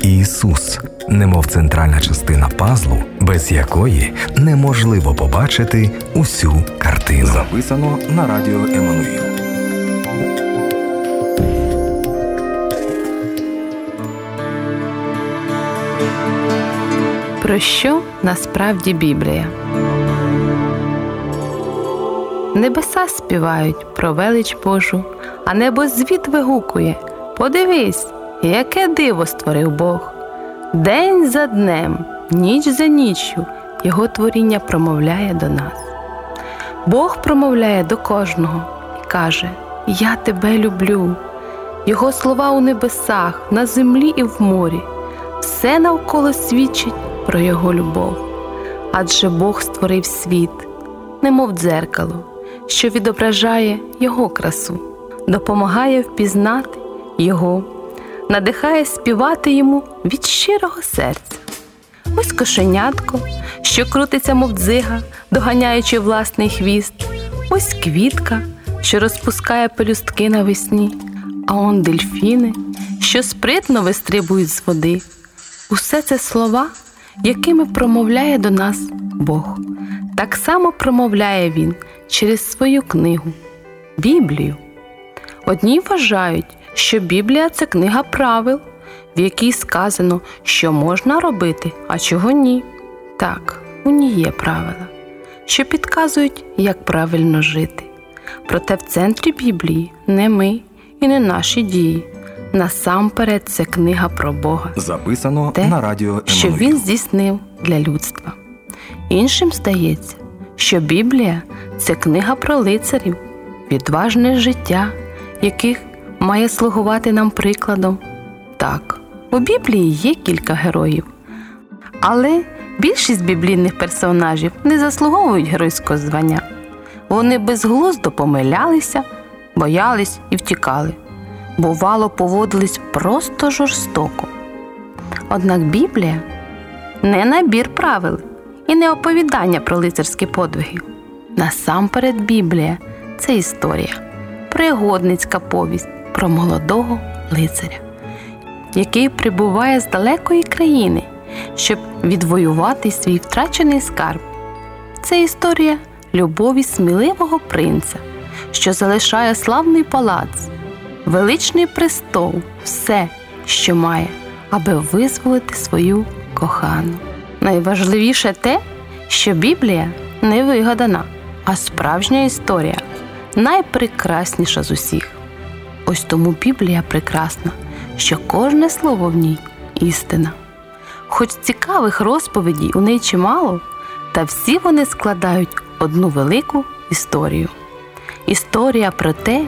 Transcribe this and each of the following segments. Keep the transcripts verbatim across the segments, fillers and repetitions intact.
Ісус, немов центральна частина пазлу, без якої неможливо побачити усю картину. Записано на радіо Еммануїл. Про що насправді Біблія? Небеса співають про велич Божу, а небозвід вигукує: «Подивись, яке диво створив Бог!» День за днем, ніч за ніччю Його творіння промовляє до нас. Бог промовляє до кожного і каже: «Я тебе люблю». Його слова у небесах, на землі і в морі. Все навколо свідчить про Його любов. Адже Бог створив світ, немов дзеркало, що відображає Його красу, допомагає впізнати Його, надихає співати Йому від щирого серця. Ось кошенятко, що крутиться, мов дзига, доганяючи власний хвіст. Ось квітка, що розпускає пелюстки навесні. А он дельфіни, що спритно вистрибують з води. Усе це слова, якими промовляє до нас Бог. Так само промовляє Він через свою книгу – Біблію. Одні вважають, що Біблія – це книга правил, в якій сказано, що можна робити, а чого ні. Так, у ній є правила, що підказують, як правильно жити. Проте в центрі Біблії не ми і не наші дії. Насамперед, це книга про Бога. Записано те, на радіо Еммануїл. Що Він здійснив для людства. Іншим здається, що Біблія – це книга про лицарів, відважне життя, яких має слугувати нам прикладом. Так, у Біблії є кілька героїв, але більшість біблійних персонажів не заслуговують геройського звання. Вони безглуздо помилялися, боялись і втікали. Бувало, поводились просто жорстоко. Однак Біблія – не набір правил і не оповідання про лицарські подвиги. Насамперед, Біблія – це історія, пригодницька повість про молодого лицаря, який прибуває з далекої країни, щоб відвоювати свій втрачений скарб. Це історія любові сміливого принца, що залишає славний палац, величний престол, все, що має, аби визволити свою кохану. Найважливіше те, що Біблія не вигадана, а справжня історія, найпрекрасніша з усіх. Ось тому Біблія прекрасна, що кожне слово в ній – істина. Хоч цікавих розповідей у неї чимало, та всі вони складають одну велику історію. Історія про те,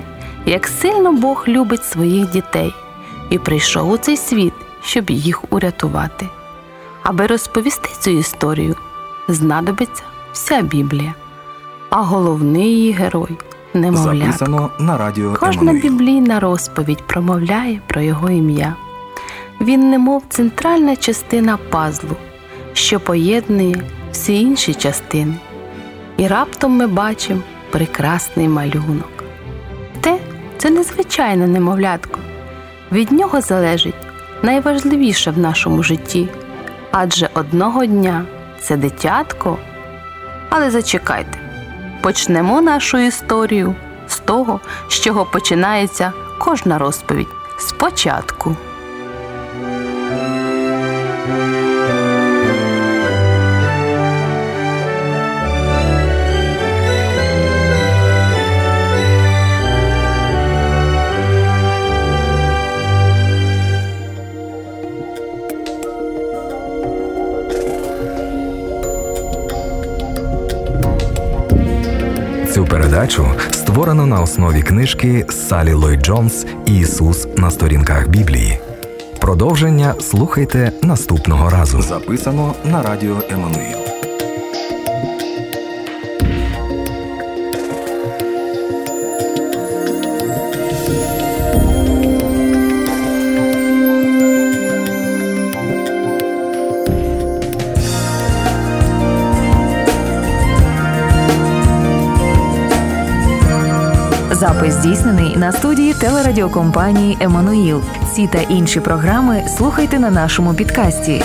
як сильно Бог любить своїх дітей і прийшов у цей світ, щоб їх урятувати. Аби розповісти цю історію, знадобиться вся Біблія, а головний її герой – немовлятко. Кожна біблійна розповідь промовляє про його ім'я. Він немов центральна частина пазлу, що поєднує всі інші частини. І раптом ми бачимо прекрасний малюнок. Те – це незвичайне немовлятко. Від нього залежить найважливіше в нашому житті. Адже одного дня це дитятко. Але зачекайте, почнемо нашу історію з того, з чого починається кожна розповідь – спочатку. Цю передачу створено на основі книжки Саллі Ллойд-Джонс «Ісус на сторінках Біблії». Продовження слухайте наступного разу. Записано на радіо Еммануїл. Запис здійснений на студії телерадіокомпанії «Еммануїл». Ці та інші програми слухайте на нашому підкасті.